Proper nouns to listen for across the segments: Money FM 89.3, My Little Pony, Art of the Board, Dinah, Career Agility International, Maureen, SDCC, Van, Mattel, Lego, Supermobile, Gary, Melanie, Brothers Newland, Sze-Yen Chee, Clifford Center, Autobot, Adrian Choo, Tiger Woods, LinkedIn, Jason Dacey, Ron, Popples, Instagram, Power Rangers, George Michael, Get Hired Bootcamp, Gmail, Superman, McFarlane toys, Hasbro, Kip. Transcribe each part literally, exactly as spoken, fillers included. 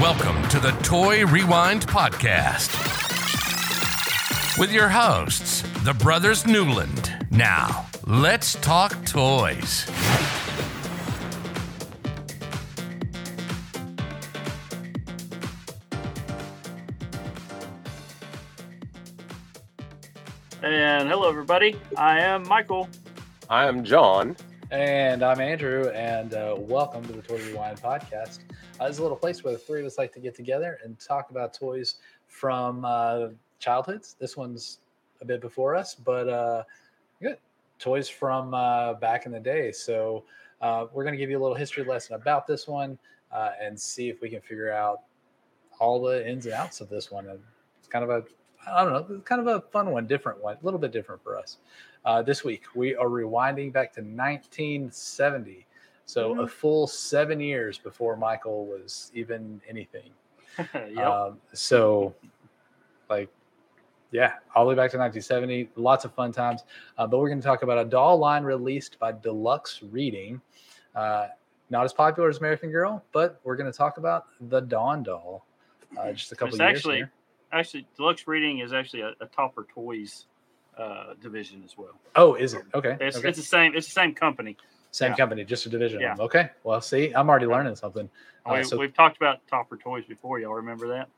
Welcome to the Toy Rewind Podcast with your hosts, the Brothers Newland. Now, let's talk toys. And hello, everybody. I am Michael. I am John. And I'm Andrew, and uh, welcome to the Toy Rewind Podcast. Uh, it's a little place where the three of us like to get together and talk about toys from uh, childhoods. This one's a bit before us, but uh, good. Toys from uh, back in the day. So uh, we're going to give you a little history lesson about this one uh, and see if we can figure out all the ins and outs of this one. And it's kind of a, I don't know, kind of a fun one, different one, a little bit different for us. Uh, this week, we are rewinding back to nineteen seventy, so mm-hmm. a full seven years before Michael was even anything. yep. um, so, like, yeah, all the way back to nineteen seventy, lots of fun times. Uh, but we're going to talk about a doll line released by Deluxe Reading. Uh, not as popular as American Girl, but we're going to talk about the Dawn doll. Uh, just a couple it's of years actually, here. Actually, Deluxe Reading is actually a, a Topper Toys uh, division as well. Oh, is it? Okay. It's, okay. it's the same. It's the same company. Same yeah. company, just a division. Yeah. Of them. Okay. Well, see, I'm already learning something. Uh, we, so, we've talked about Topper Toys before. Y'all remember that?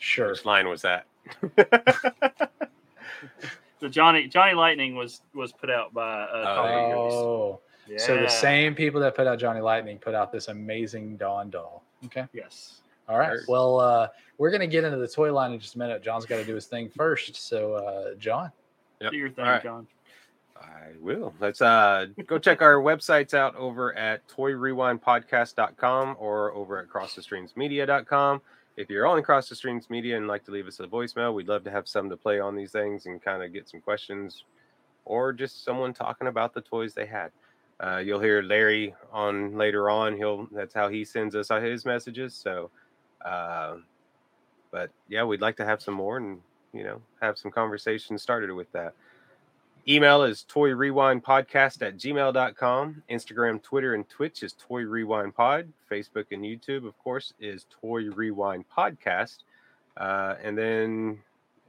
Sure. Which line was that? the Johnny Johnny Lightning was was put out by. Uh, oh. Yeah. So the same people that put out Johnny Lightning put out this amazing Dawn doll. Okay. Yes. All right. Well, uh, we're going to get into the toy line in just a minute. John's got to do his thing first. So, uh, John, yep. do your thing, right. John. I will. Let's uh, go check our websites out over at toy rewind podcast dot com or over at cross the streams media dot com. If you're on Cross the Streams Media and like to leave us a voicemail, we'd love to have some to play on these things and kind of get some questions or just someone talking about the toys they had. Uh, you'll hear Larry on later on. He'll that's how he sends us his messages. So. Uh, but yeah, we'd like to have some more and, you know, have some conversations started with that. Email is toy rewind podcast at gmail dot com. Instagram, Twitter, and Twitch is Toy Rewind Pod. Facebook and YouTube, of course, is Toy Rewind Podcast. Uh, and then,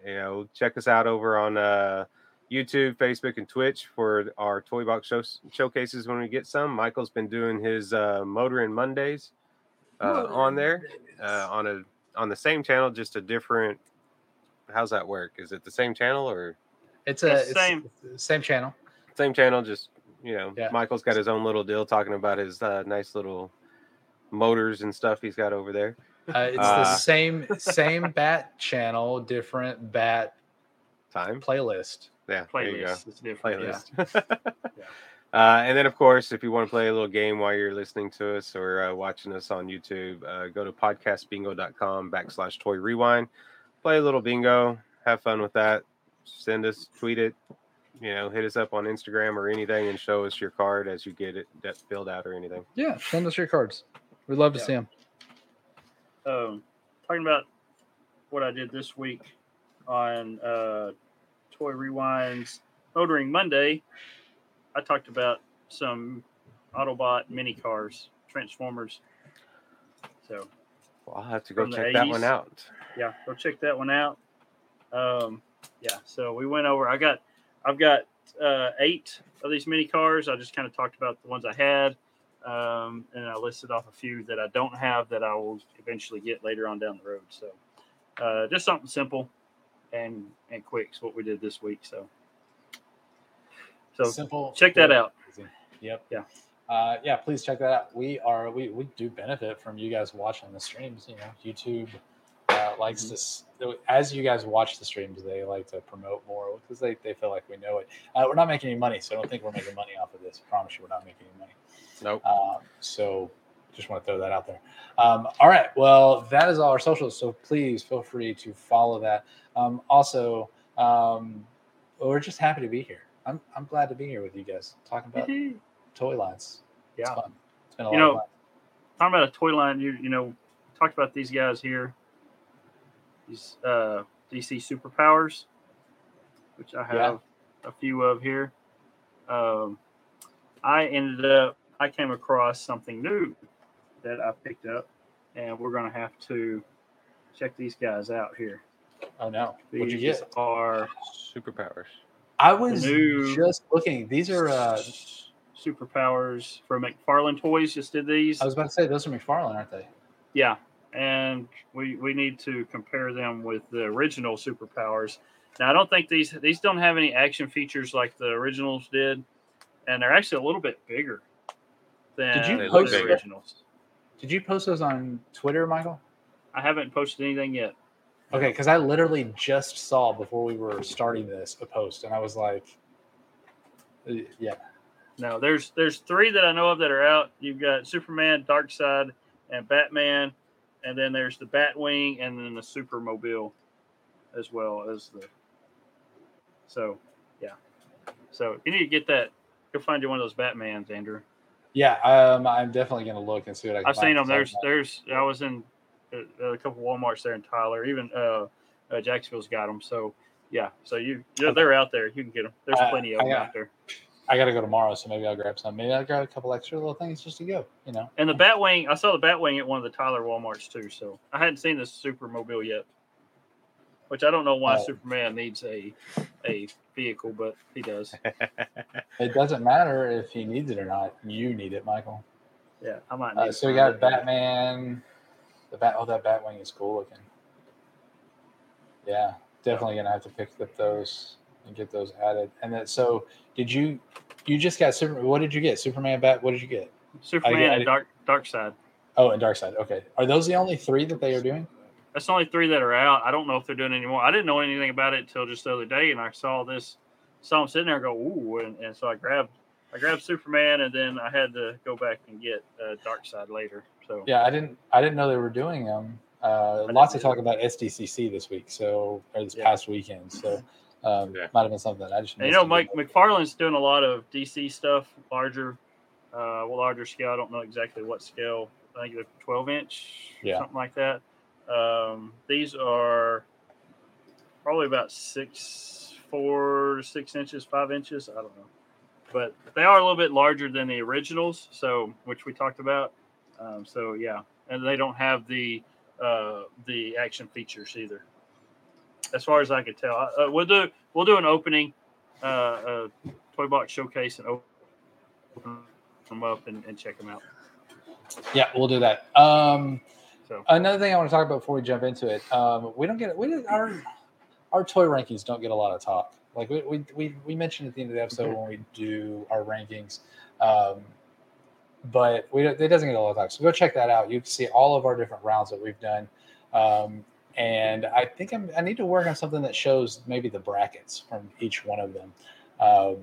you know, check us out over on uh, YouTube, Facebook, and Twitch for our Toy Box show- showcases when we get some. Michael's been doing his uh, Motorin' Mondays. Uh, on there, uh, on a on the same channel, just a different. How's that work? Is it the same channel or? It's a it's same it's same channel. Same channel, just you know, yeah. Michael's got his own little deal talking about his uh, nice little motors and stuff he's got over there. Uh, it's uh, the same same bat channel, different bat time playlist. Yeah, playlist. There you go. It's different playlist. Yeah. yeah. Uh, and then, of course, if you want to play a little game while you're listening to us or uh, watching us on YouTube, uh, go to podcastbingo.com backslash toy rewind. Play a little bingo. Have fun with that. Send us, tweet it, you know, hit us up on Instagram or anything and show us your card as you get it filled out or anything. Yeah, send us your cards. We'd love to yeah. see them. Um, talking about what I did this week on uh, Toy Rewind's Motoring Monday. I talked about some Autobot mini cars, Transformers. So, well, I'll have to go check that one out. Yeah, go check that one out. Um, yeah, so we went over. I got, I've got uh, eight of these mini cars. I just kind of talked about the ones I had, um, and I listed off a few that I don't have that I will eventually get later on down the road. So, uh, just something simple and and quick is what we did this week. So. So simple. Check that out. Easy. Yep. Yeah. Uh, yeah. Please check that out. We are we, we do benefit from you guys watching the streams. You know, YouTube uh, likes mm-hmm. to as you guys watch the streams, they like to promote more because they, they feel like we know it. Uh, we're not making any money, so I don't think we're making money off of this. I promise you, we're not making any money. Nope. Uh, so just want to throw that out there. Um, all right. Well, that is all our socials. So please feel free to follow that. Um, also, um, we're just happy to be here. I'm I'm glad to be here with you guys talking about toy lines. Yeah, it's fun. It's been a you lot know, of fun. Talking about a toy line, you you know, talked about these guys here, these uh, D C Superpowers, which I have yeah. a few of here. Um, I ended up I came across something new that I picked up, and we're going to have to check these guys out here. Oh, no. These What'd you get? Are Superpowers. I was just looking. These are uh, Superpowers from McFarlane Toys. Just did these. I was about to say, those are McFarlane, aren't they? Yeah. And we we need to compare them with the original Superpowers. Now, I don't think these these don't have any action features like the originals did, and they're actually a little bit bigger than did you post the originals. That? Did you post those on Twitter, Michael? I haven't posted anything yet. Okay, because I literally just saw before we were starting this a post, and I was like, yeah. No, there's there's three that I know of that are out. You've got Superman, Darkseid, and Batman, and then there's the Batwing, and then the Supermobile as well as the... So, yeah. So, you need to get that. Go find you one of those Batmans, Andrew. Yeah, um, I'm definitely going to look and see what I can I've find. I've seen them. There's, there's, I was in... a couple Walmarts there in Tyler, even uh, uh, Jacksonville's got them. So yeah, so you yeah, they're out there. You can get them. There's uh, plenty of them out there. I gotta go tomorrow, so maybe I'll grab some. Maybe I'll grab a couple extra little things just to go, you know. And the Batwing, I saw the Batwing at one of the Tyler Walmarts too. So I hadn't seen the Supermobile yet, which I don't know why no. Superman needs a a vehicle, but he does. It doesn't matter if he needs it or not. You need it, Michael. Yeah, I might. Need uh, so we got Batman. The bat, oh, that Batwing is cool looking. Yeah, definitely gonna have to pick up those and get those added. And then, so did you? You just got super. What did you get? Superman, Bat. What did you get? Superman I, I, and Dark Darkseid. Oh, and Darkseid. Okay, are those the only three that they are doing? That's the only three that are out. I don't know if they're doing any more. I didn't know anything about it till just the other day, and I saw this. Saw them sitting there, and go ooh, and, and so I grabbed. I grabbed Superman, and then I had to go back and get uh, Darkseid later. So yeah, I didn't. I didn't know they were doing them. Uh, lots of talk about S D C C this week, so or this yeah. past weekend. So um, yeah. might have been something I just. And, you know, Mike McFarlane's doing a lot of D C stuff, larger, uh, well, larger scale. I don't know exactly what scale. I think they're twelve inch, yeah. something like that. Um, these are probably about six, four, six inches, five inches. I don't know, but they are a little bit larger than the originals. So which we talked about. Um, so yeah, and they don't have the uh, the action features either, as far as I could tell. Uh, we'll do we'll do an opening, uh, a toy box showcase, and open them up and, and check them out. Yeah, we'll do that. Um, so another thing I want to talk about before we jump into it, um, we don't get we didn't, our our toy rankings don't get a lot of talk. Like we we we, we mentioned at the end of the episode mm-hmm. when we do our rankings. Um, But we it doesn't get a lot of time, so go check that out. You can see all of our different rounds that we've done, um, and I think I'm, I need to work on something that shows maybe the brackets from each one of them. Um,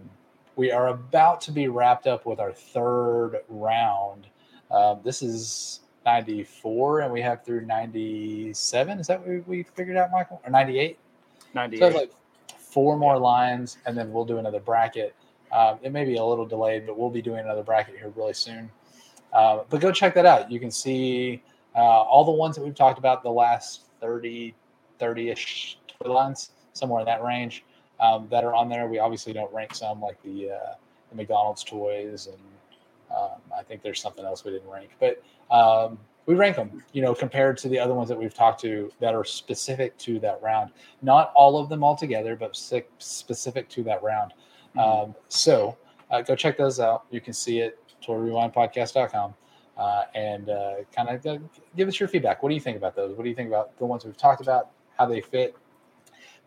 we are about to be wrapped up with our third round. Uh, this is ninety-four, and we have through ninety-seven. Is that what we figured out, Michael? Or ninety-eight? ninety-eight. So it's like four more lines, and then we'll do another bracket. Um, it may be a little delayed, but we'll be doing another bracket here really soon. Uh, but go check that out. You can see uh, all the ones that we've talked about the last thirty, thirty-ish toy lines, somewhere in that range, um, that are on there. We obviously don't rank some like the, uh, the McDonald's toys, and um, I think there's something else we didn't rank. But um, we rank them, you know, compared to the other ones that we've talked to that are specific to that round. Not all of them all together, but specific to that round. Um, so uh, go check those out. You can see it toy rewind podcast dot com uh, and uh, kind of uh, give us your feedback. What do you think about those? What do you think about the ones we've talked about, how they fit?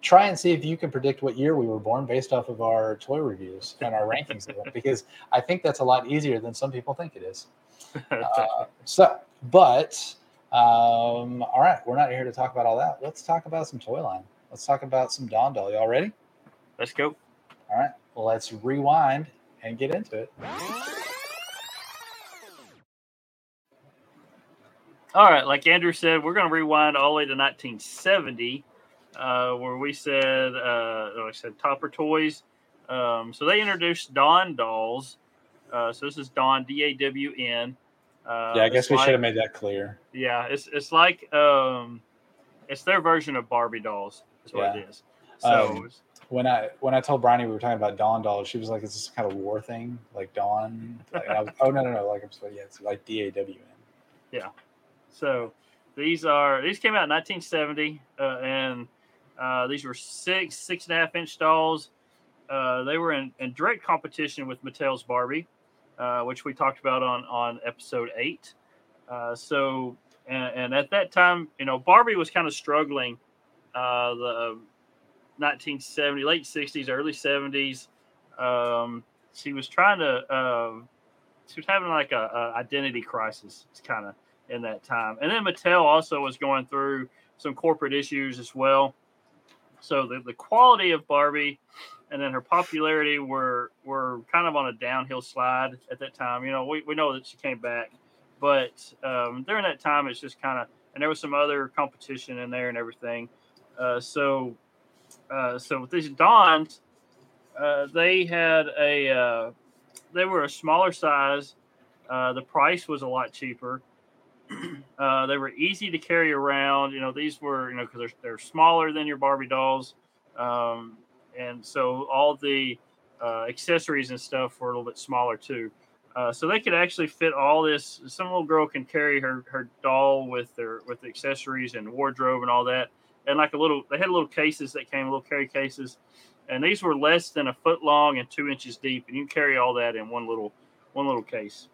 Try and see if you can predict what year we were born based off of our toy reviews and our rankings of them, because I think that's a lot easier than some people think it is. Uh, so, but um, all right, we're not here to talk about all that. Let's talk about some toy line. Let's talk about some Dawn doll. Y'all ready? Let's go. All right. Let's rewind and get into it. All right, like Andrew said, we're going to rewind all the way to nineteen seventy, uh, where we said, uh, like I said, Topper Toys. Um, so they introduced Dawn dolls. Uh, so this is Dawn, D A W N. Uh, yeah, I guess we like, should have made that clear. Yeah, it's it's like um, it's their version of Barbie dolls. Is what yeah. it is. So. Um, When I when I told Bryony we were talking about Dawn dolls, she was like, "Is this kind of war thing, like Dawn?" Like, I was, oh no no no! Like I'm just like, yeah, it's like D A W N. Yeah. So these are, these came out in nineteen seventy, uh, and uh, these were six, six and a half inch dolls. Uh, they were in, in direct competition with Mattel's Barbie, uh, which we talked about on, on episode eight. Uh, so, and, and at that time, you know, Barbie was kind of struggling, uh, the nineteen seventies, late sixties, early seventies. Um, she was trying to, uh, she was having like a, a identity crisis kind of in that time. And then Mattel also was going through some corporate issues as well. So the, the quality of Barbie and then her popularity were, were kind of on a downhill slide at that time. You know, we, we know that she came back, but, um, during that time, it's just kind of, and there was some other competition in there and everything. Uh, so, uh, so with these Dawns, Uh, they had a, uh, they were a smaller size. Uh, the price was a lot cheaper. uh, they were easy to carry around. You know, these were, you know, because they're, they're smaller than your Barbie dolls. Um, and so all the uh, accessories and stuff were a little bit smaller too. Uh, so they could actually fit all this. Some little girl can carry her, her doll with their, with the accessories and wardrobe and all that. And like a little, they had little cases that came, little carry cases. And these were less than a foot long and two inches deep, and you can carry all that in one little, one little case.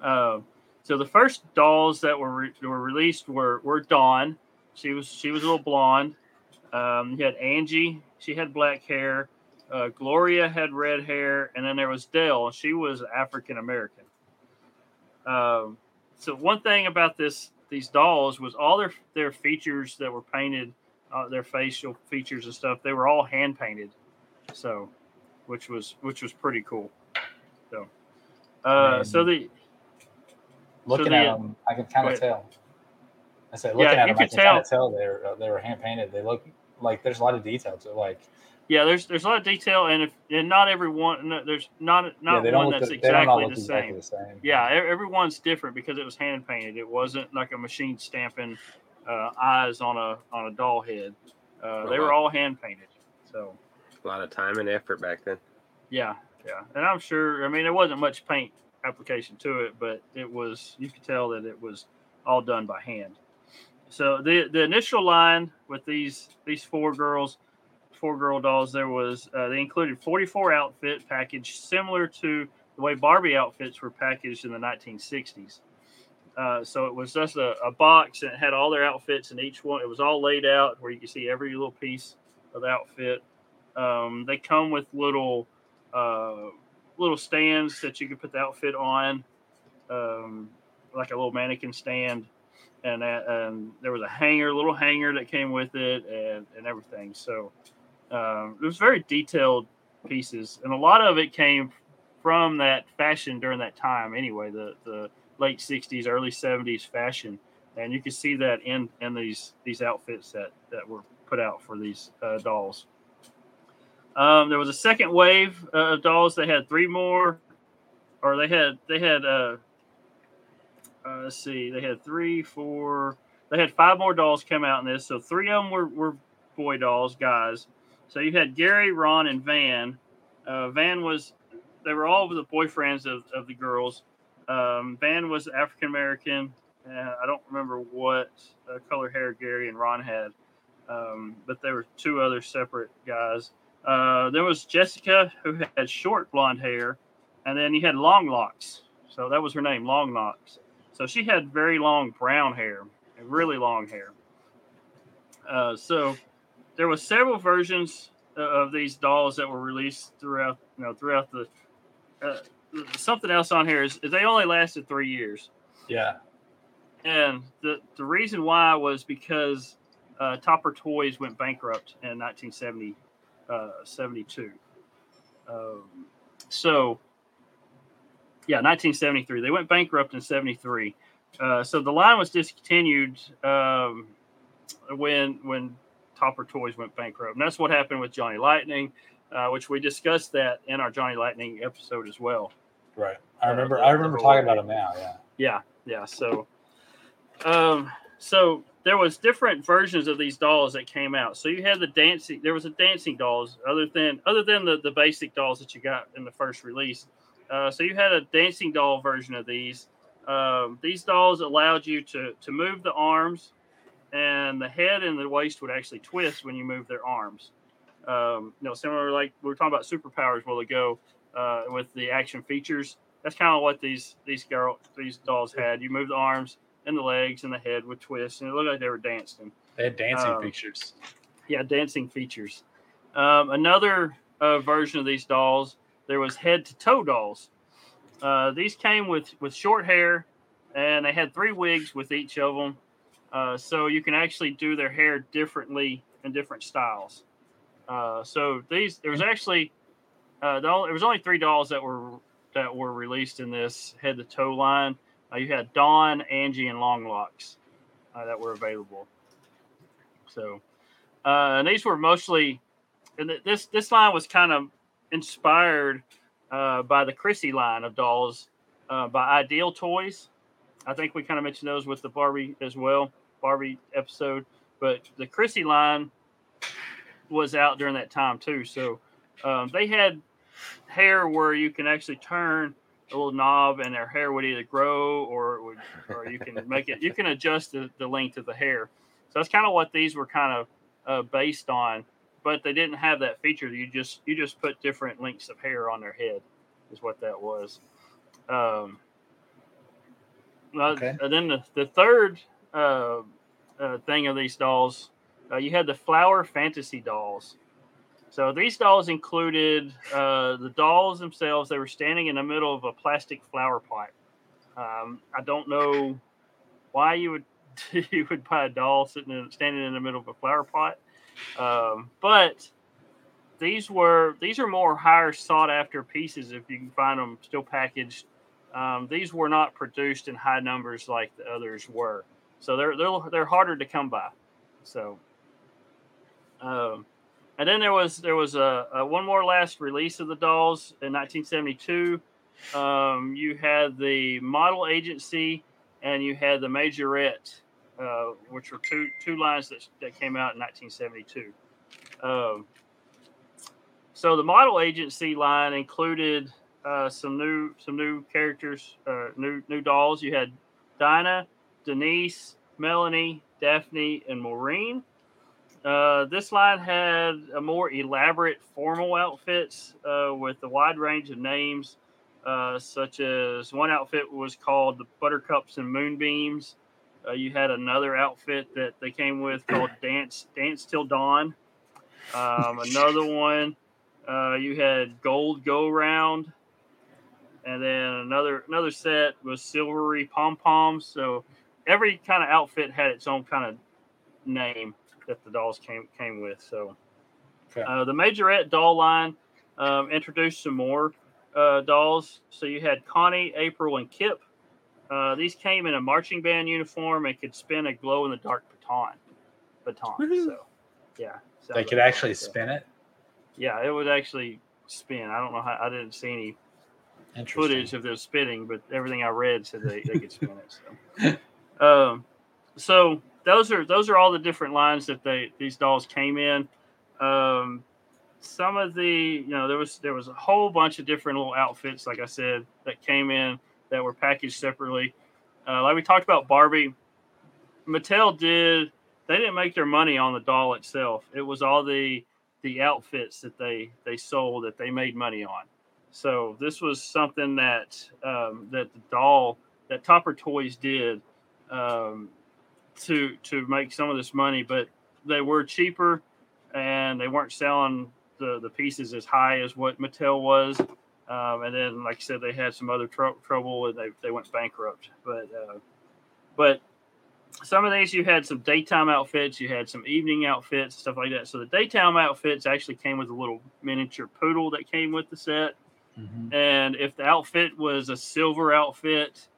Uh, so the first dolls that were re- were released were were Dawn. She was she was a little blonde. Um, you had Angie. She had black hair. Uh, Gloria had red hair, and then there was Dell. She was African American. Um, so one thing about this these dolls was all their their features that were painted. Uh, their facial features and stuff, they were all hand painted, so which was which was pretty cool. So, uh, so the looking so the, at them, I can kind of tell. I said, looking yeah, at them, I can kind of tell they were, they were hand painted. They look like there's a lot of detail to like. Yeah, there's there's a lot of detail, and if and not every one, no, there's not not yeah, one that's the, exactly, the exactly the same. Yeah, everyone's different because it was hand painted. It wasn't like a machine stamping. Uh, eyes on a on a doll head. Uh, they were all hand painted. So a lot of time and effort back then. Yeah, yeah, and I'm sure. I mean, there wasn't much paint application to it, but it was. You could tell that it was all done by hand. So the the initial line with these these four girls, four girl dolls, there was uh, they included forty-four outfit package similar to the way Barbie outfits were packaged in the nineteen sixties. Uh, so it was just a, a box, and it had all their outfits in each one. It was all laid out where you could see every little piece of the outfit. Um, they come with little uh, little stands that you could put the outfit on, um, like a little mannequin stand. And, uh, and there was a hanger, little hanger that came with it and, and everything. So um, it was very detailed pieces. And a lot of it came from that fashion during that time anyway, the the late sixties, early seventies fashion, and you can see that in in these these outfits that that were put out for these uh, dolls. Um, there was a second wave uh, of dolls. They had three more, or they had they had uh, uh, let's see, they had three, four, they had five more dolls come out in this. So three of them were, were boy dolls, guys. So you had Gary, Ron, and Van. Uh, Van was they were all the boyfriends of, of the girls. Um, Van was African American. Uh, I don't remember what uh, color hair Gary and Ron had, um, but there were two other separate guys. Uh, there was Jessica, who had short blonde hair, and then you had Long Locks. So that was her name, Long Locks. So she had very long brown hair, and really long hair. Uh, so there were several versions of these dolls that were released throughout, you know, throughout the. Uh, Something else on here is, is they only lasted three years. Yeah. And the, the reason why was because uh, Topper Toys went bankrupt in nineteen seventy, uh, seventy-two. Um, so, yeah, nineteen seventy-three. They went bankrupt in seventy-three. Uh, so the line was discontinued um, when when Topper Toys went bankrupt. And that's what happened with Johnny Lightning, uh, which we discussed that in our Johnny Lightning episode as well. Right. I remember uh, I remember talking about them now, yeah. Yeah, yeah. So um so there was different versions of these dolls that came out. So you had the dancing there was a dancing dolls other than other than the, the basic dolls that you got in the first release. Uh so you had a dancing doll version of these. Um, these dolls allowed you to, to move the arms, and the head and the waist would actually twist when you move their arms. Um, you know, similar, like we were talking about superpowers a while ago uh, with the action features. That's kind of what these these girl these dolls had. You move the arms and the legs and the head would twist, and it looked like they were dancing. They had dancing um, features. Yeah, dancing features. Um, another uh, version of these dolls, there was head-to-toe dolls. Uh, these came with, with short hair, and they had three wigs with each of them. Uh, so you can actually do their hair differently in different styles. Uh, so these, there was actually uh, the only, there was only three dolls that were that were released in this head-to-toe line. Uh, you had Dawn, Angie, and Long Locks uh, that were available. So, uh, and these were mostly, and this this line was kind of inspired uh, by the Chrissy line of dolls uh, by Ideal Toys. I think we kind of mentioned those with the Barbie as well, Barbie episode. But the Chrissy line was out during that time too. So um, they had hair where you can actually turn a little knob, and their hair would either grow or it would, or you can make it. You can adjust the, the length of the hair. So that's kind of what these were kind of uh, based on. But they didn't have that feature. You just you just put different lengths of hair on their head, is what that was. Um, okay. uh, and then the, the third uh, uh, thing of these dolls, uh, you had the Flower Fantasy dolls. So these dolls included uh, the dolls themselves. They were standing in the middle of a plastic flower pot. Um, I don't know why you would you would buy a doll sitting in, standing in the middle of a flower pot. Um, but these were these are more higher sought after pieces if you can find them still packaged. Um, these were not produced in high numbers like the others were, so they're they're they're harder to come by. So, um, and then there was there was a, a one more last release of the dolls in nineteen seventy-two. Um, you had the Model Agency and you had the Majorette. Uh, which were two two lines that, that came out in nineteen seventy-two. Um, so the Model Agency line included uh, some new some new characters, uh, new new dolls. You had Dinah, Denise, Melanie, Daphne, and Maureen. Uh, this line had a more elaborate formal outfits uh, with a wide range of names, uh, such as one outfit was called the Buttercups and Moonbeams. Uh, you had another outfit that they came with called Dance Dance Till Dawn. Um, another one, uh, you had Gold Go Round, and then another another set was Silvery Pom Poms. So every kind of outfit had its own kind of name that the dolls came came with. So uh, the Majorette doll line um, introduced some more uh, dolls. So you had Connie, April, and Kip. Uh, these came in a marching band uniform and could spin a glow-in-the-dark baton. Baton. Woo-hoo. So, yeah. They could like actually that. spin it? Yeah, it would actually spin. I don't know how. I didn't see any footage of them spinning, but everything I read said they, they could spin it. So, um, so those are those are all the different lines that they these dolls came in. Um, some of the you know there was there was a whole bunch of different little outfits, like I said, that came in. That were packaged separately. Uh, like we talked about Barbie, Mattel did, they didn't make their money on the doll itself. It was all the the outfits that they, they sold that they made money on. So this was something that um, that the doll, that Topper Toys did um, to to make some of this money, but they were cheaper and they weren't selling the, the pieces as high as what Mattel was. Um, and then, like I said, they had some other tr- trouble and they, they went bankrupt. But uh, but some of these, you had some daytime outfits, you had some evening outfits, stuff like that. So the daytime outfits actually came with a little miniature poodle that came with the set. Mm-hmm. And if the outfit was a silver outfit,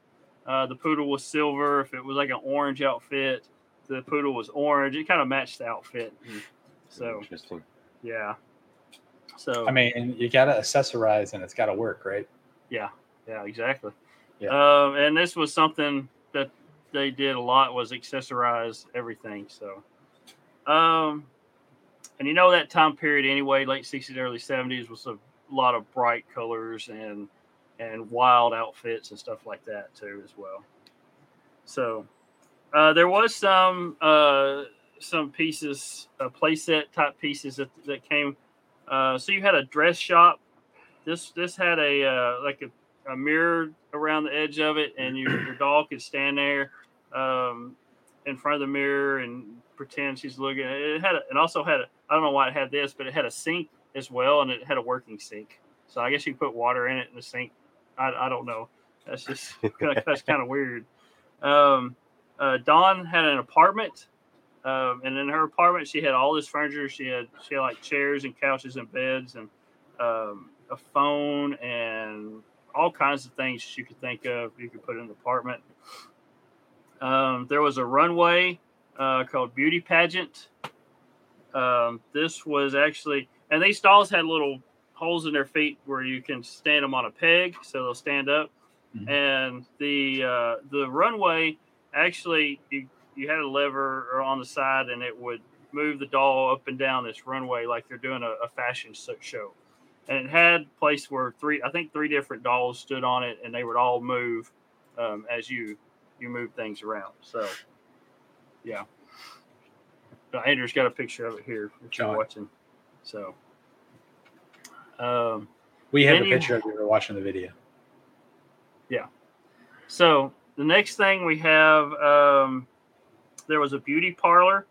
uh, the poodle was silver. If it was like an orange outfit, the poodle was orange. It kind of matched the outfit. Mm-hmm. So, interesting. Yeah. So I mean, and you got to accessorize, and it's got to work, right? Yeah, yeah, exactly. Yeah. Um, and this was something that they did a lot was accessorize everything. So, um, and you know that time period anyway, late sixties, early seventies was a lot of bright colors and and wild outfits and stuff like that too as well. So uh, there was some uh, some pieces, uh, playset type pieces that that came. Uh, so you had a dress shop. This this had a uh, like a, a mirror around the edge of it, and you, your doll could stand there um, in front of the mirror and pretend she's looking. It had a, it also had a, I don't know why it had this, but it had a sink as well, and it had a working sink. So I guess you put water in it in the sink. I, I don't know. That's just that's kind of weird. Um, uh, Dawn had an apartment, um, and in her apartment she had all this furniture. She had she had like chairs and couches and beds and um, a phone and all kinds of things that you could think of. You could put in an apartment. Um, there was a runway uh, called Beauty Pageant. Um, this was actually, and these dolls had little holes in their feet where you can stand them on a peg, so they'll stand up. Mm-hmm. And the uh, the runway, actually, you, you had a lever on the side, and it would move the doll up and down this runway like they're doing a, a fashion show. And it had a place where three, I think three different dolls stood on it, and they would all move um, as you you move things around. So, yeah. Andrew's got a picture of it here that you're watching. So, um, we have a picture of it. We're watching the video. Yeah. So the next thing we have, um, there was a beauty parlor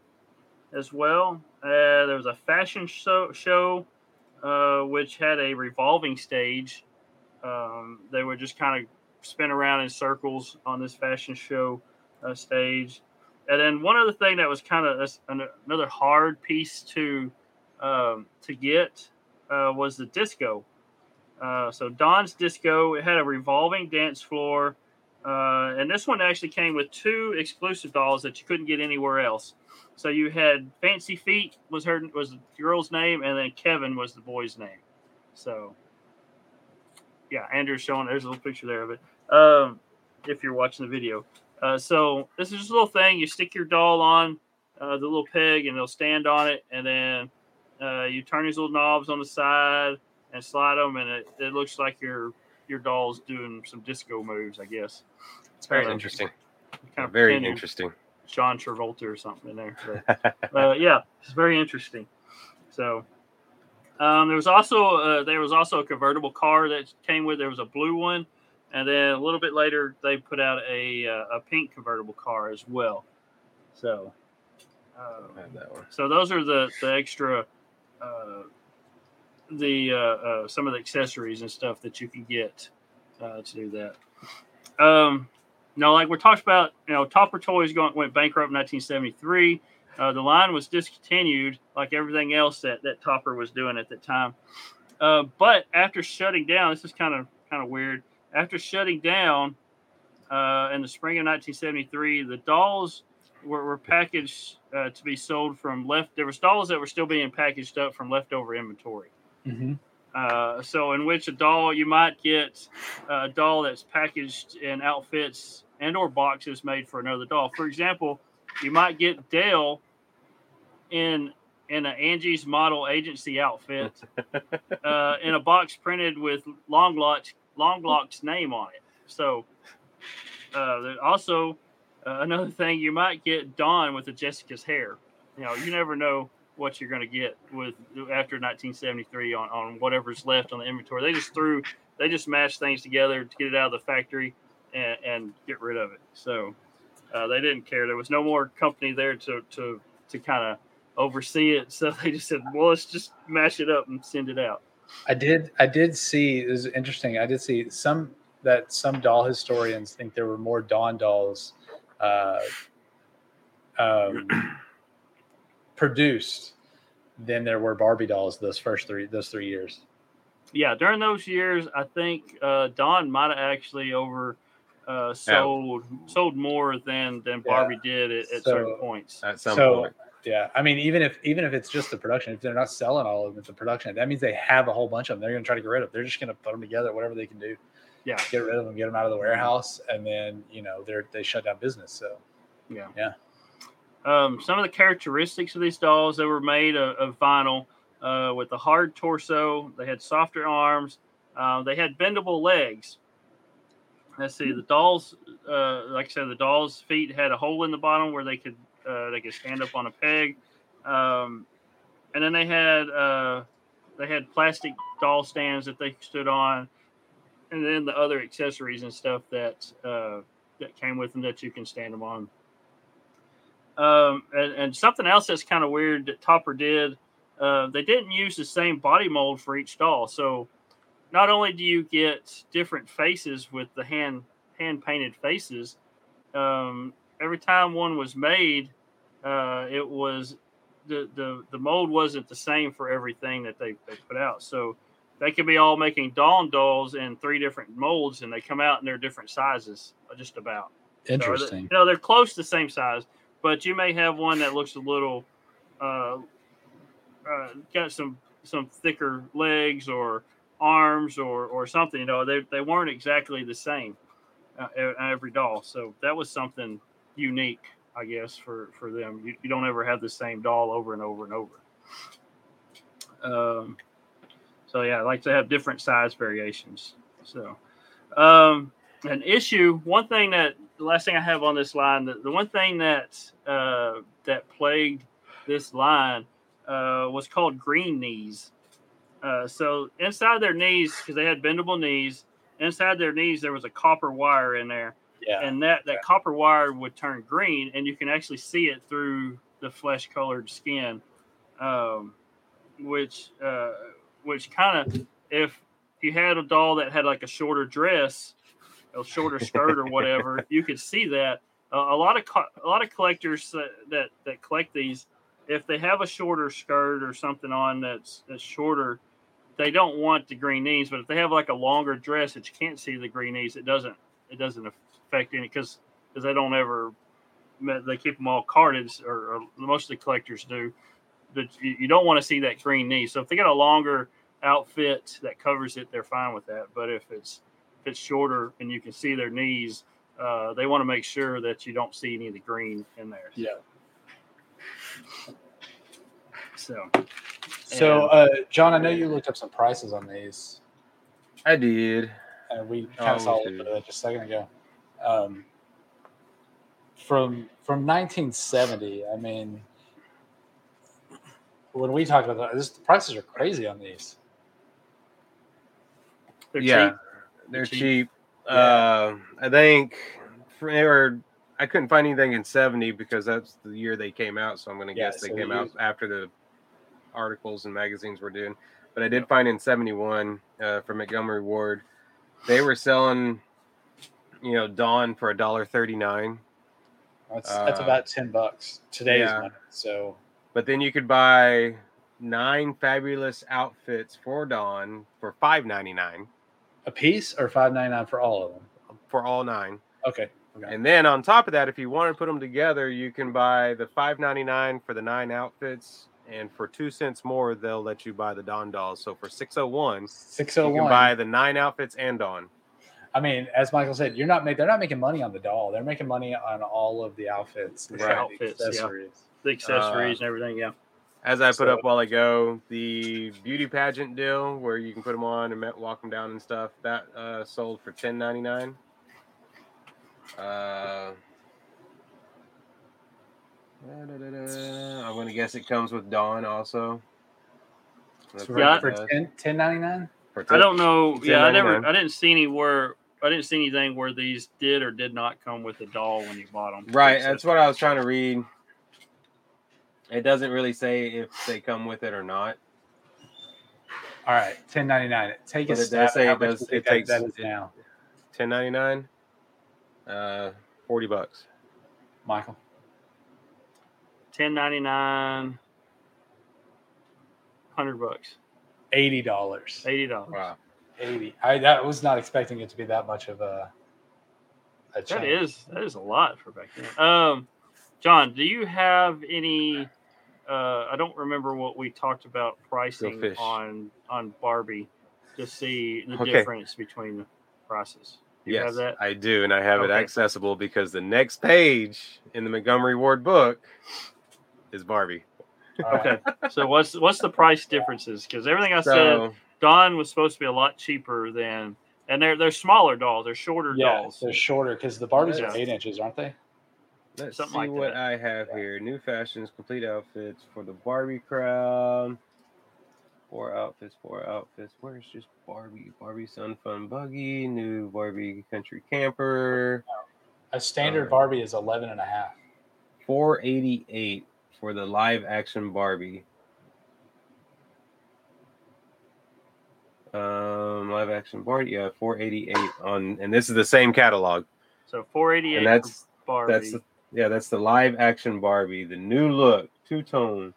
as well. Uh, there was a fashion show, show uh, which had a revolving stage. Um, they would just kind of spin around in circles on this fashion show uh, stage. And then one other thing that was kind of another hard piece to um, to get uh, was the disco. Uh, so Dawn's disco, it had a revolving dance floor. Uh, and this one actually came with two exclusive dolls that you couldn't get anywhere else. So you had Fancy Feet was her was the girl's name, and then Kevin was the boy's name. So, yeah, Andrew's showing. There's a little picture there of it um, if you're watching the video. Uh, so this is just a little thing. You stick your doll on uh, the little peg, and they'll stand on it. And then uh, you turn these little knobs on the side and slide them, and it, it looks like your your doll's doing some disco moves, I guess. It's very um, interesting. Kind of very interesting. John Travolta or something in there. But, uh, yeah, it's very interesting. So um, there was also uh, there was also a convertible car that came with. There was a blue one. And then a little bit later, they put out a uh, a pink convertible car as well. So, um, that one. So those are the the extra, uh, the uh, uh, some of the accessories and stuff that you can get uh, to do that. Um, now, like we talked about, you know, Topper Toys going, went bankrupt in nineteen seventy-three. Uh, the line was discontinued, like everything else that that Topper was doing at the time. Uh, but after shutting down, this is kind of kind of weird. After shutting down uh, in the spring of nineteen seventy-three, the dolls were, were packaged uh, to be sold from left. There were dolls that were still being packaged up from leftover inventory. Mm-hmm. Uh, so in which a doll, you might get a doll that's packaged in outfits and or boxes made for another doll. For example, you might get Dale in in an Angie's Model Agency outfit uh, in a box printed with Long Locks. Long Locks name on it. So, uh, also uh, another thing, you might get Dawn with the Jessica's hair. You know, you never know what you're going to get with after nineteen seventy-three on, on whatever's left on the inventory. They just threw, they just mashed things together to get it out of the factory and, and get rid of it. So uh, they didn't care. There was no more company there to to to kind of oversee it. So they just said, well, let's just mash it up and send it out. I did. I did see. It was interesting. I did see some that some doll historians think there were more Dawn dolls uh, um, produced than there were Barbie dolls. Those first three. Those three years. Yeah, during those years, I think uh, Dawn might have actually over uh, sold yeah. sold more than than Barbie yeah. did at, at so, certain points. At some so, point. Yeah, I mean, even if even if it's just the production, if they're not selling all of them, it's the production. That means they have a whole bunch of them. They're going to try to get rid of them. They're just going to put them together, whatever they can do. Yeah, get rid of them, get them out of the warehouse, and then you know they they shut down business. So yeah, yeah. Um, some of the characteristics of these dolls, they were made of, of vinyl uh, with a hard torso. They had softer arms, Uh, they had bendable legs. Let's see, the dolls, uh, like I said, the dolls' feet had a hole in the bottom where they could uh, they could stand up on a peg. Um, and then they had uh, they had plastic doll stands that they stood on, and then the other accessories and stuff that uh, that came with them that you can stand them on. Um, and, and something else that's kind of weird that Topper did, uh, they didn't use the same body mold for each doll, so. Not only do you get different faces with the hand hand painted faces, um, every time one was made, uh, it was the, the the mold wasn't the same for everything that they, they put out. So they could be all making Dawn dolls in three different molds, and they come out in their different sizes, just about. Interesting. So, you know, they're close to the same size, but you may have one that looks a little uh, uh, got some some thicker legs or arms or or something, you know, they they weren't exactly the same uh, every doll. So that was something unique, I guess, for for them. You, you don't ever have the same doll over and over and over. Um, so yeah, I like to have different size variations. So um, an issue, one thing that the last thing I have on this line, the, the one thing that uh, that plagued this line uh, was called green knees. Uh, so inside their knees, because they had bendable knees, inside their knees there was a copper wire in there, yeah, and that, that yeah. copper wire would turn green, and you can actually see it through the flesh-colored skin, um, which uh, which kind of, if you had a doll that had like a shorter dress, a shorter skirt or whatever, you could see that. Uh, a lot of co- a lot of collectors that, that, that collect these, if they have a shorter skirt or something on that's that's shorter, they don't want the green knees, but if they have like a longer dress that you can't see the green knees, it doesn't it doesn't affect any because because they don't ever they keep them all carded or, or most of the collectors do. But you, you don't want to see that green knee. So if they got a longer outfit that covers it, they're fine with that. But if it's if it's shorter and you can see their knees, uh, they want to make sure that you don't see any of the green in there. So. Yeah. So, so uh, John, I know you looked up some prices on these. I did. And we kind of saw a little bit of that just a second ago. Um, from from nineteen seventy, I mean, when we talk about that, this, the prices are crazy on these. They're yeah, cheap. They're cheap. cheap. Yeah. Uh, I think they were. I couldn't find anything in seventy because that's the year they came out. So I'm going to yeah, guess they so came out after the articles and magazines were doing. But I did find in seventy-one uh, from Montgomery Ward, they were selling, you know, Dawn for one dollar and thirty-nine cents. That's, uh, that's about ten bucks today's yeah. money. So, but then you could buy nine fabulous outfits for Dawn for five dollars and ninety-nine cents a piece, or five dollars and ninety-nine cents for all of them. For all nine. Okay. Okay. And then on top of that, if you want to put them together, you can buy the five dollars and ninety-nine cents for the nine outfits, and for two cents more, they'll let you buy the Dawn dolls. So for six oh one, six oh one, you can buy the nine outfits and Dawn. I mean, as Michael said, you're not make, they're not making money on the doll; they're making money on all of the outfits, right. outfits, the accessories, yeah. the accessories, uh, and everything. Yeah. As I put so, up while ago, the beauty pageant deal where you can put them on and walk them down and stuff that uh, sold for ten dollars and ninety-nine cents. Uh, da, da, da, da. I'm gonna guess it comes with Dawn also. So right, for ten ten ninety nine. I don't know. Yeah, I never. I didn't see anywhere. I didn't see anything where these did or did not come with a doll when you bought them. Right. That's, that's what I was trying to read. It doesn't really say if they come with it or not. All right, ten ninety nine. Take but a stab. Say it does, it takes that is now. Ten ninety nine. Uh, forty bucks. Michael. Ten ninety nine. Hundred bucks. Eighty dollars. Eighty dollars. Wow. Eighty. I that was not expecting it to be that much of a. a change. That is that is a lot for back then. Um, John, do you have any? Uh, I don't remember what we talked about pricing on on Barbie to see the okay. difference between the prices. You yes, have that? I do, and I have okay. it accessible because the next page in the Montgomery Ward book is Barbie. Right. Okay, so what's what's the price differences? Because everything I said, so, Dawn was supposed to be a lot cheaper than, and they're they're smaller dolls. They're shorter yeah, dolls. They're shorter because the Barbies yeah. are eight inches, aren't they? Let's Something see like what that. I have yeah. here. New fashions, complete outfits for the Barbie crowd. Four outfits, four outfits. Where's just Barbie? Barbie Sun Fun Buggy, new Barbie Country Camper. A standard um, Barbie is eleven and a half. four eighty-eight for the live action Barbie. Um, live action Barbie, yeah, four eighty-eight on, and this is the same catalog. So four eighty-eight. And that's Barbie. That's the, yeah, that's the live action Barbie, the new look, two tone,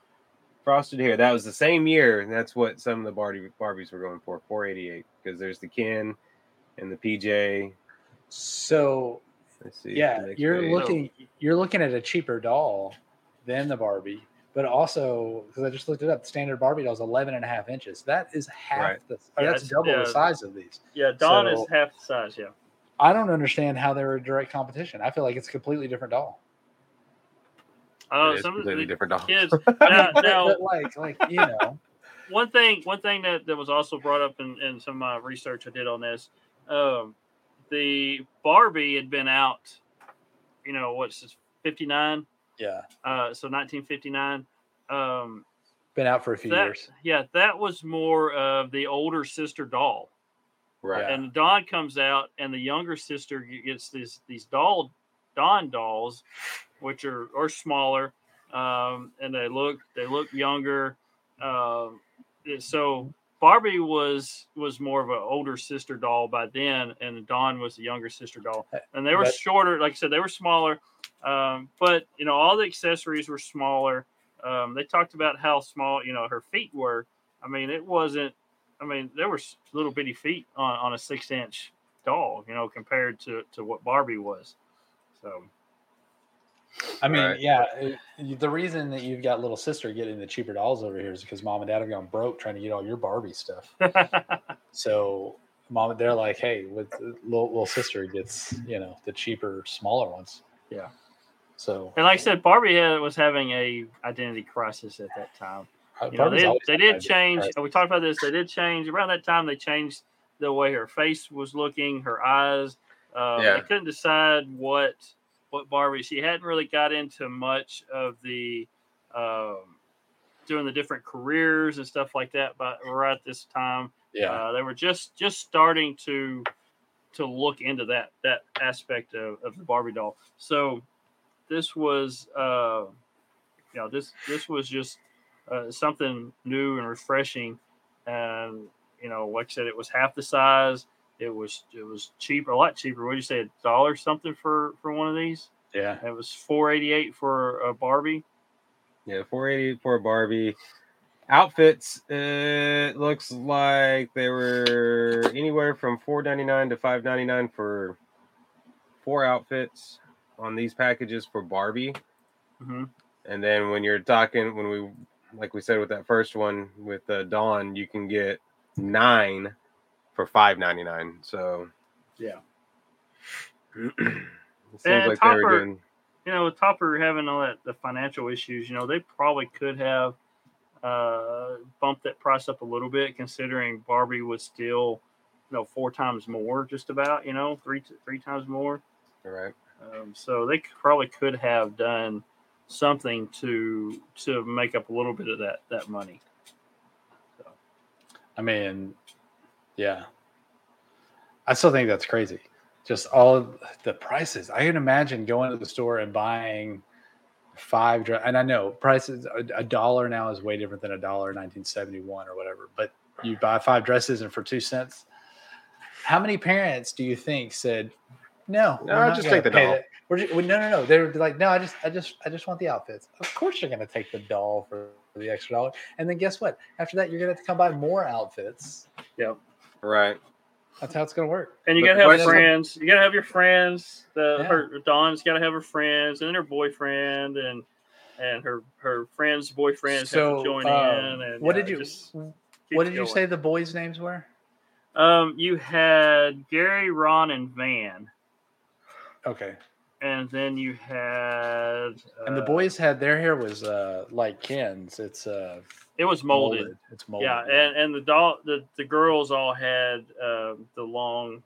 frosted hair. That was the same year, and that's what some of the Barbie Barbies were going for, four eighty-eight, because there's the Ken and the P J. So let's see. Yeah, you're page. looking you're looking at a cheaper doll than the Barbie, but also because I just looked it up, the standard Barbie doll is eleven and a half inches. That is half right. the that's, that's double yeah, the size of these. Yeah, Dawn so, is half the size, yeah. I don't understand how they're a direct competition. I feel like it's a completely different doll. Oh, it's some completely of the different dolls. Kids, now, now, like, like you know, one thing, one thing that, that was also brought up in, in some of my research I did on this, um, the Barbie had been out, you know, what's this, fifty-nine? Yeah. Uh, so nineteen fifty-nine. Um, been out for a few that, years. Yeah, that was more of the older sister doll. Right. And Dawn comes out, and the younger sister gets these these doll Dawn dolls, which are, are smaller, um, and they look they look younger. Um, so Barbie was was more of an older sister doll by then, and Dawn was the younger sister doll, and they were but, shorter. Like I said, they were smaller, um, but you know all the accessories were smaller. Um, they talked about how small you know her feet were. I mean, it wasn't. I mean, there were little bitty feet on, on a six-inch doll, you know, compared to, to what Barbie was. So, I mean, right. yeah, it, the reason that you've got little sister getting the cheaper dolls over here is because mom and dad have gone broke trying to get all your Barbie stuff. So, mom and they're like, hey, with little, little sister gets, you know, the cheaper, smaller ones. Yeah. So, and like I said, Barbie had, was having a identity crisis at that time. You know, they, they did change. Right. We talked about this. They did change around that time. They changed the way her face was looking, her eyes. Um, yeah. They couldn't decide what what Barbie. She hadn't really got into much of the um, doing the different careers and stuff like that. But right at this time, yeah, uh, they were just just starting to to look into that that aspect of, of the Barbie doll. So this was, uh, you know, this this was just. Uh, something new and refreshing, and you know, like I said, it was half the size. It was it was cheaper, a lot cheaper. What did you say, a dollar something for, for one of these? Yeah, it was four eighty eight for a Barbie. Yeah, four eighty eight for a Barbie. Outfits. It looks like they were anywhere from four ninety nine to five ninety nine for four outfits on these packages for Barbie. Mm-hmm. And then when you're talking, when we Like we said with that first one with uh, Dawn, you can get nine for five ninety nine. So, yeah, it seems and like Topper, they were doing. You know, with Topper having all that the financial issues, you know, they probably could have uh, bumped that price up a little bit, considering Barbie was still, you know, four times more, just about, you know, three three times more. All right. Um, so they probably could have done something to to make up a little bit of that that money. So. I mean, yeah, I still think that's crazy. Just all of the prices. I can imagine going to the store and buying five. Dr- and I know prices a, a dollar now is way different than a dollar in nineteen seventy-one or whatever. But you buy five dresses and for two cents. How many parents do you think said, "No, no, I just take the doll." That. We're just, we, no, no, no. They were like, no, I just, I just, I just want the outfits. Of course, you're going to take the doll for the extra dollar, and then guess what? After that, you're going to have to come buy more outfits. Yep. Right. That's how it's going to work. And you got to have friends. You got to have your friends. The yeah. her Dawn's got to have her friends, and her boyfriend, and and her her friends' boyfriends so, have to join um, in. And what yeah, did you? What did going. you say the boys' names were? Um, you had Gary, Ron, and Van. Okay. And then you had... Uh, and the boys had... Their hair was uh, like Ken's. It's uh, It was molded. molded. It's molded. Yeah, and, and the, doll, the the girls all had uh, the long...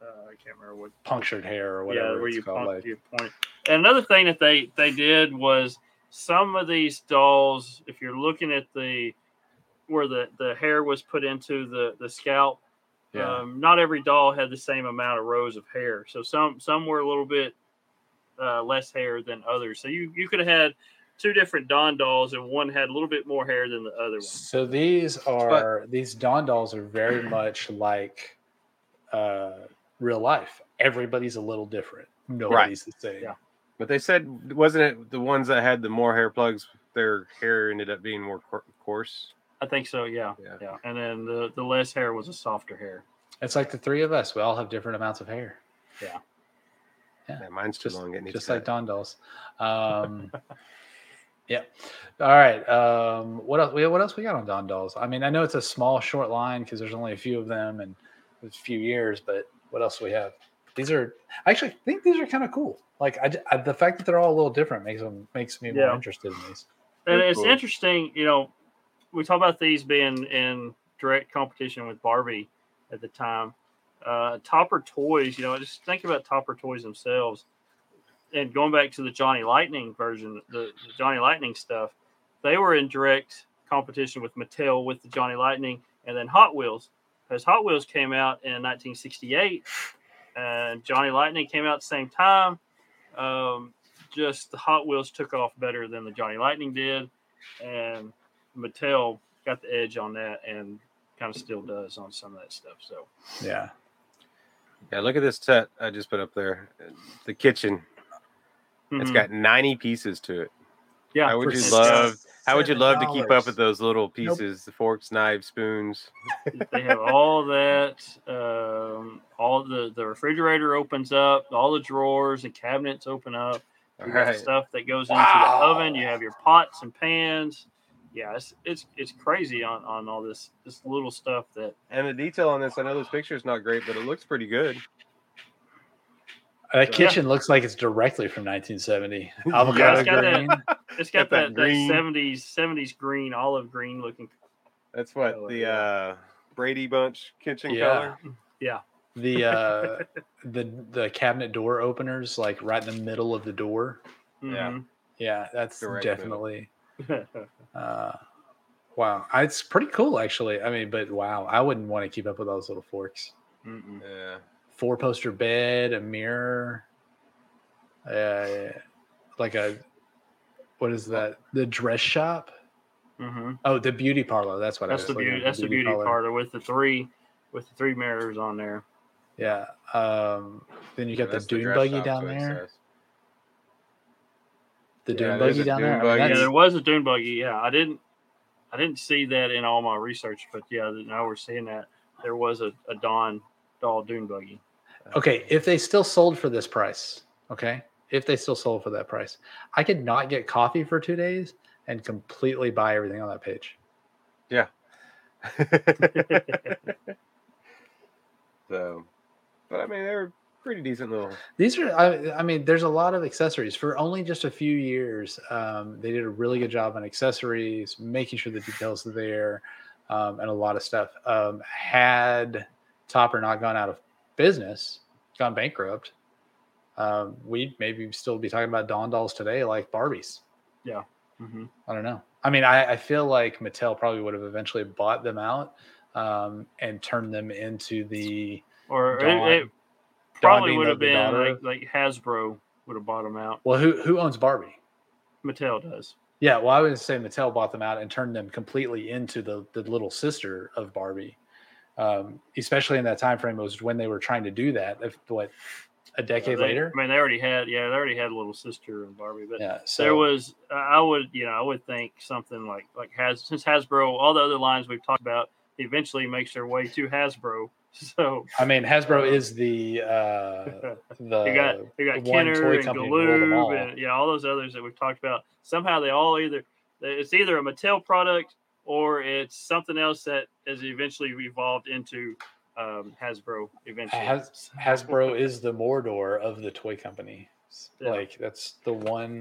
Uh, I can't remember what... Punctured hair or whatever. Yeah, where it's you called, like. Your point. And another thing that they, they did was some of these dolls, if you're looking at the... Where the, the hair was put into the, the scalp, yeah. um, not every doll had the same amount of rows of hair. So some, some were a little bit... Uh, less hair than others. So you, you could have had two different Dawn dolls and one had a little bit more hair than the other one. So these are, but, these Dawn dolls are very much like uh, real life. Everybody's a little different. Nobody's right. the same. Yeah. But they said, wasn't it the ones that had the more hair plugs, their hair ended up being more coarse? I think so, yeah. Yeah. yeah. And then the, the less hair was a softer hair. It's like the three of us. We all have different amounts of hair. Yeah. Yeah, mine's just, too long. It needs just to like Dawn dolls. Um, yeah. All right. Um, what else? What else we got on Dawn dolls? I mean, I know it's a small, short line because there's only a few of them and a few years. But what else do we have? These are. I actually think these are kind of cool. Like I, I, the fact that they're all a little different makes them makes me yeah. more interested in these. And it's cool. Interesting. You know, we talk about these being in direct competition with Barbie at the time. Uh, Topper Toys, you know, just think about Topper Toys themselves. And going back to the Johnny Lightning version, the, the Johnny Lightning stuff, they were in direct competition with Mattel with the Johnny Lightning and then Hot Wheels. Because Hot Wheels came out in nineteen sixty-eight and Johnny Lightning came out at the same time. Um, just the Hot Wheels took off better than the Johnny Lightning did. And Mattel got the edge on that and kind of still does on some of that stuff. So, yeah. Yeah, look at this set I just put up there. The kitchen. Mm-hmm. It's got ninety pieces to it. Yeah. How would you love how would you love to keep up with those little pieces? Nope. The forks, knives, spoons. They have all that. Um, all the, the refrigerator opens up, all the drawers and cabinets open up. You all have right. stuff that goes wow. into the oven. You have your pots and pans. Yeah, it's it's it's crazy on, on all this this little stuff that and the detail on this. I know this picture is not great, but it looks pretty good. The so, kitchen yeah. looks like it's directly from nineteen seventy. Avocado yeah, green. That, it's got, got that, that, green. that seventies seventies green, olive green looking. That's what color. the uh, Brady Bunch kitchen yeah. color. Yeah. The uh, the the cabinet door openers, like right in the middle of the door. Mm-hmm. Yeah. Yeah, that's Direct definitely. Middle. uh wow it's pretty cool actually. I mean, but wow, I wouldn't want to keep up with all those little forks. Mm-mm. Yeah, four poster bed, a mirror, uh like a what is that the dress shop. Mm-hmm. Oh, the beauty parlor. That's what that's I was the beauty that's the beauty parlor. parlor with the three with the three mirrors on there. Yeah. Um then you got yeah, the dune buggy down there. The dune yeah, buggy down there. I mean, yeah, there was a dune buggy. Yeah, I didn't, I didn't see that in all my research, but yeah, now we're seeing that there was a, a Dawn doll dune buggy. Okay, if they still sold for this price, okay, if they still sold for that price, I could not get coffee for two days and completely buy everything on that page. Yeah. So, but I mean, they were. Pretty decent little. These are, I, I mean, there's a lot of accessories. For only just a few years, um, they did a really good job on accessories, making sure the details are there, um, and a lot of stuff. Um, had Topper not gone out of business, gone bankrupt, um, we'd maybe still be talking about Dawn dolls today like Barbies. Yeah. Mm-hmm. I don't know. I mean, I, I feel like Mattel probably would have eventually bought them out um, and turned them into the. Or Dawn. It, it, Probably would have been like, like Hasbro would have bought them out. Well, who who owns Barbie? Mattel does. Yeah, well, I would say Mattel bought them out and turned them completely into the, the little sister of Barbie. Um, especially in that time frame, it was when they were trying to do that. If, what, a decade uh, they, later? I mean, they already had yeah, they already had a little sister in Barbie. But yeah, so, there was, I would you know, I would think something like like Has since Hasbro, all the other lines we've talked about, eventually makes their way to Hasbro. So I mean, Hasbro uh, is the uh, the you got you got Kenner and Galoob and yeah, all those others that we've talked about. Somehow they all either it's either a Mattel product or it's something else that has eventually evolved into um, Hasbro. Eventually, Has, Hasbro is the Mordor of the toy company. Yeah. Like that's the one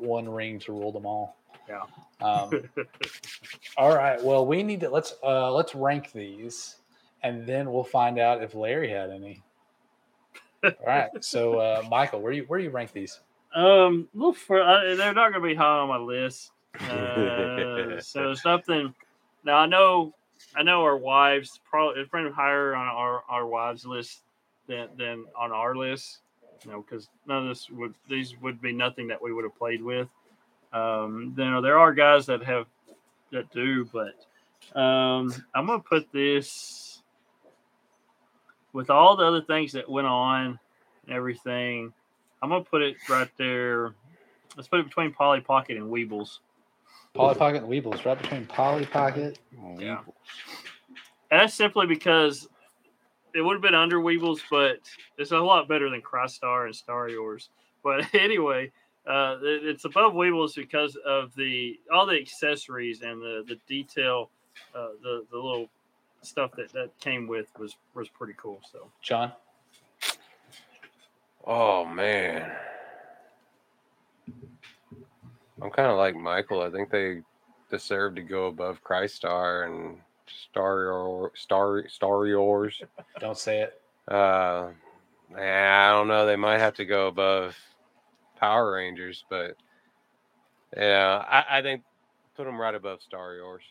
one ring to rule them all. Yeah. Um, all right. Well, we need to let's uh, let's rank these, and then we'll find out if Larry had any. All right. So, uh, Michael, where do you where do you rank these? Um, well, for, I, they're not going to be high on my list. Uh, so something. Now I know I know our wives probably it's probably higher on our, our wives list than than on our list. You know, because none of this would these would be nothing that we would have played with. Um, then there are guys that have that do, but um, I'm gonna put this with all the other things that went on and everything. I'm gonna put it right there. Let's put it between Polly Pocket and Weebles. Polly Pocket and Weebles, right between Polly Pocket and Weebles. Yeah. And that's simply because it would have been under Weebles, but it's a lot better than Crystar and Star Wars. But anyway, uh, it, it's above Weebles because of the all the accessories and the the detail, uh, the the little stuff that, that came with was was pretty cool. So, John. Oh man, I'm kind of like Michael. I think they deserve to go above Crystar and Star Star Star Wars. Don't say it. Uh, I don't know. They might have to go above Power Rangers, but yeah, I, I think put them right above Star Wars,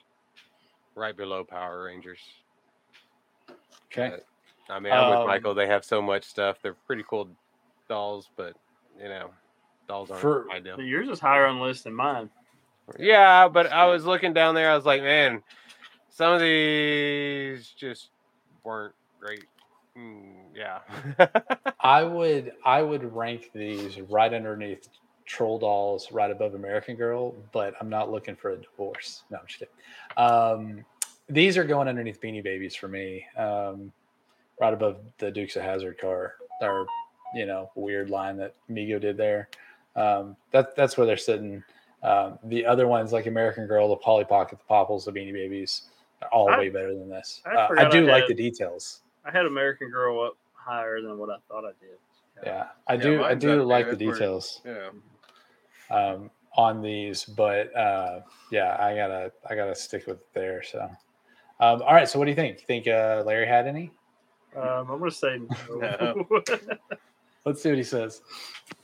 right below Power Rangers. Okay. But, I mean, I'm um, with Michael. They have so much stuff. They're pretty cool dolls, but you know, dolls aren't for, ideal. Yours is higher on the list than mine. Yeah, but I was looking down there. I was like, man. Some of these just weren't great. Mm, yeah. I would I would rank these right underneath Troll Dolls, right above American Girl, but I'm not looking for a divorce. No, I'm just kidding. Um, these are going underneath Beanie Babies for me, um, right above the Dukes of Hazzard car, or, you know, weird line that Mego did there. Um, that That's where they're sitting. Um, the other ones, like American Girl, the Polly Pocket, the Popples, the Beanie Babies, all the way better than this. I, uh, I do I like the details. I had American Girl up higher than what I thought I did. Yeah, yeah I do. Yeah, I do like there. the That's details. Where, yeah. Um, on these, but uh, yeah, I gotta, I gotta stick with it there. So, um, all right. So, what do you think? You think uh, Larry had any? Um, I'm gonna say no. no. Let's see what he says.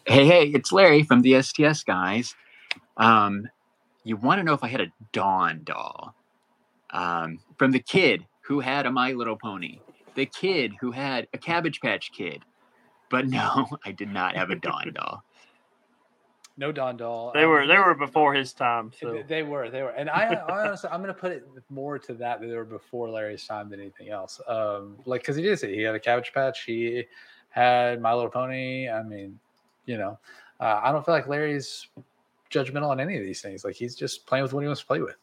Hey, hey, it's Larry from the S T S guys. Um, you want to know if I had a Dawn doll? Um, from the kid who had a My Little Pony, the kid who had a Cabbage Patch Kid. But no, I did not have a Dawn doll. No Dawn doll. They were they were before his time. So. They were they were, and I, I honestly I'm going to put it more to that that they were before Larry's time than anything else. Um, like because he did say he had a Cabbage Patch, he had My Little Pony. I mean, you know, uh, I don't feel like Larry's judgmental on any of these things. Like he's just playing with what he wants to play with.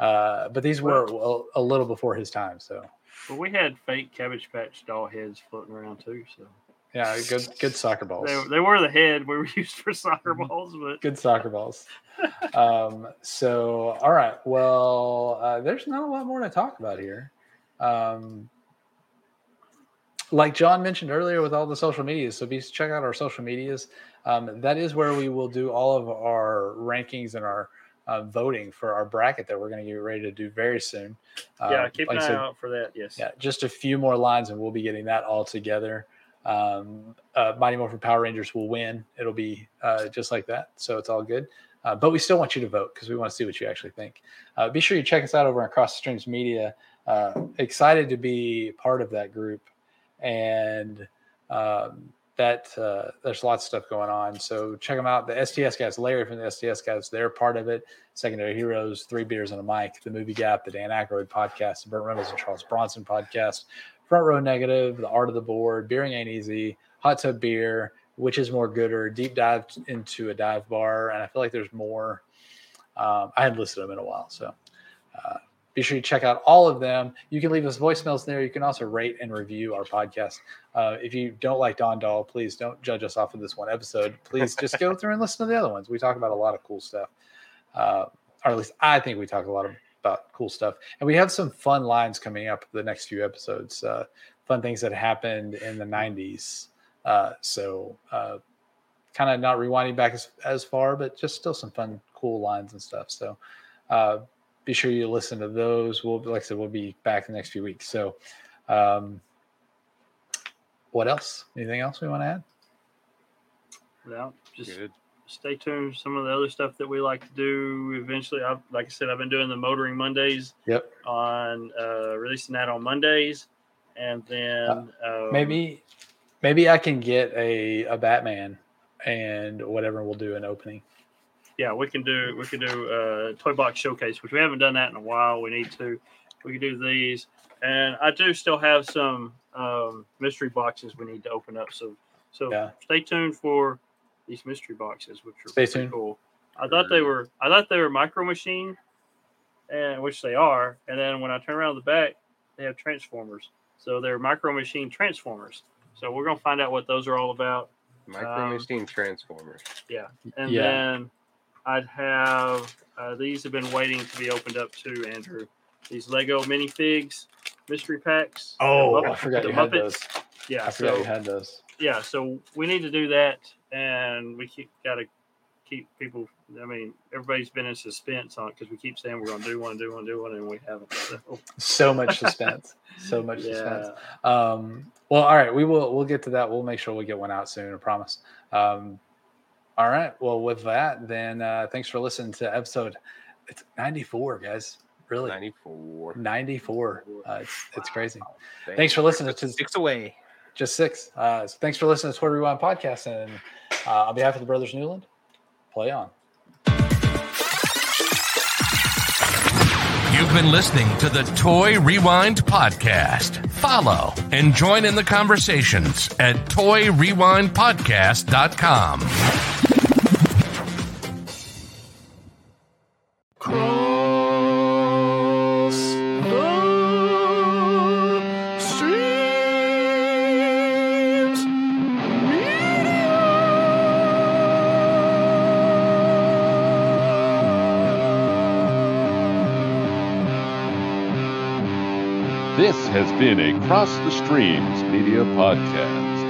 Uh, but these were well, a little before his time, so. But we had fake Cabbage Patch doll heads floating around too, so. Yeah, good, good soccer balls. They, they were the head we were used for soccer balls, but good soccer balls. um, so, all right, well, uh, there's not a lot more to talk about here. Um, like John mentioned earlier, with all the social medias, so please check out our social medias. Um, that is where we will do all of our rankings and our. Uh, voting for our bracket that we're going to get ready to do very soon. Um, yeah, keep like an eye said, out for that. Yes. Yeah, just a few more lines, and we'll be getting that all together. Um, uh, Mighty Morphin Power Rangers will win. It'll be uh, just like that, so it's all good. Uh, but we still want you to vote because we want to see what you actually think. Uh, be sure you check us out over on Across the Streams Media. Uh, excited to be part of that group, and um, that uh, there's lots of stuff going on. So check them out. The S T S guys, Larry from the S T S guys, they're part of it. Secondary Heroes, Three Beers on a Mic, The Movie Gap, the Dan Aykroyd podcast, the Burt Reynolds and Charles Bronson podcast, Front Row Negative, The Art of the Board, Beering Ain't Easy, Hot Tub Beer, Which Is More Gooder, Deep Dive into a Dive Bar. And I feel like there's more. Um, I haven't listed them in a while. So uh, be sure you check out all of them. You can leave us voicemails there. You can also rate and review our podcast. Uh, if you don't like Dawn Doll, please don't judge us off of this one episode. Please just go through and listen to the other ones. We talk about a lot of cool stuff. Uh, or at least I think we talk a lot about cool stuff. And we have some fun lines coming up the next few episodes. Uh, fun things that happened in the nineties. Uh, so uh, kind of not rewinding back as, as far, but just still some fun, cool lines and stuff. So uh, be sure you listen to those. We'll, like I said, we'll be back in the next few weeks. So um, what else? Anything else we want to add? No, just Good. Stay tuned. Some of the other stuff that we like to do eventually, I've, like I said, I've been doing the Motoring Mondays. Yep. On uh, releasing that on Mondays. And then uh, um, maybe maybe I can get a, a Batman and whatever, we'll do an opening. Yeah, we can do we can do a Toy Box Showcase, which we haven't done that in a while. We need to. We can do these. And I do still have some um, mystery boxes we need to open up. So so yeah. Stay tuned for these mystery boxes, which are stay pretty tuned. Cool. I thought they were I thought they were Micro Machine, and which they are. And then when I turn around the back, they have Transformers. So they're Micro Machine Transformers. So we're going to find out what those are all about. Micro um, Machine Transformers. Yeah. And yeah. then I'd have, uh, these have been waiting to be opened up too, Andrew. These Lego minifigs, mystery packs. Oh, Muppet, I forgot you Muppets. had those. Yeah. I forgot so, you had those. Yeah. So we need to do that. And we keep got to keep people, I mean, everybody's been in suspense on it because we keep saying we're going to do one, do one, do one, and we haven't. So, so much suspense. So much yeah. suspense. Um, well, all right. We will, we'll get to that. We'll make sure we get one out soon, I promise. Um, all right. Well, with that, then uh, thanks for listening to episode it's ninety-four, guys. Really? ninety-four. ninety-four. Uh, it's, it's crazy. Wow. Thanks, thanks for listening to Six Away. Just six. Uh, so thanks for listening to Toy Rewind Podcast. And uh, on behalf of the Brothers Newland, play on. You've been listening to the Toy Rewind Podcast. Follow and join in the conversations at toy rewind podcast dot com. Has been a Cross the Streams Media Podcast.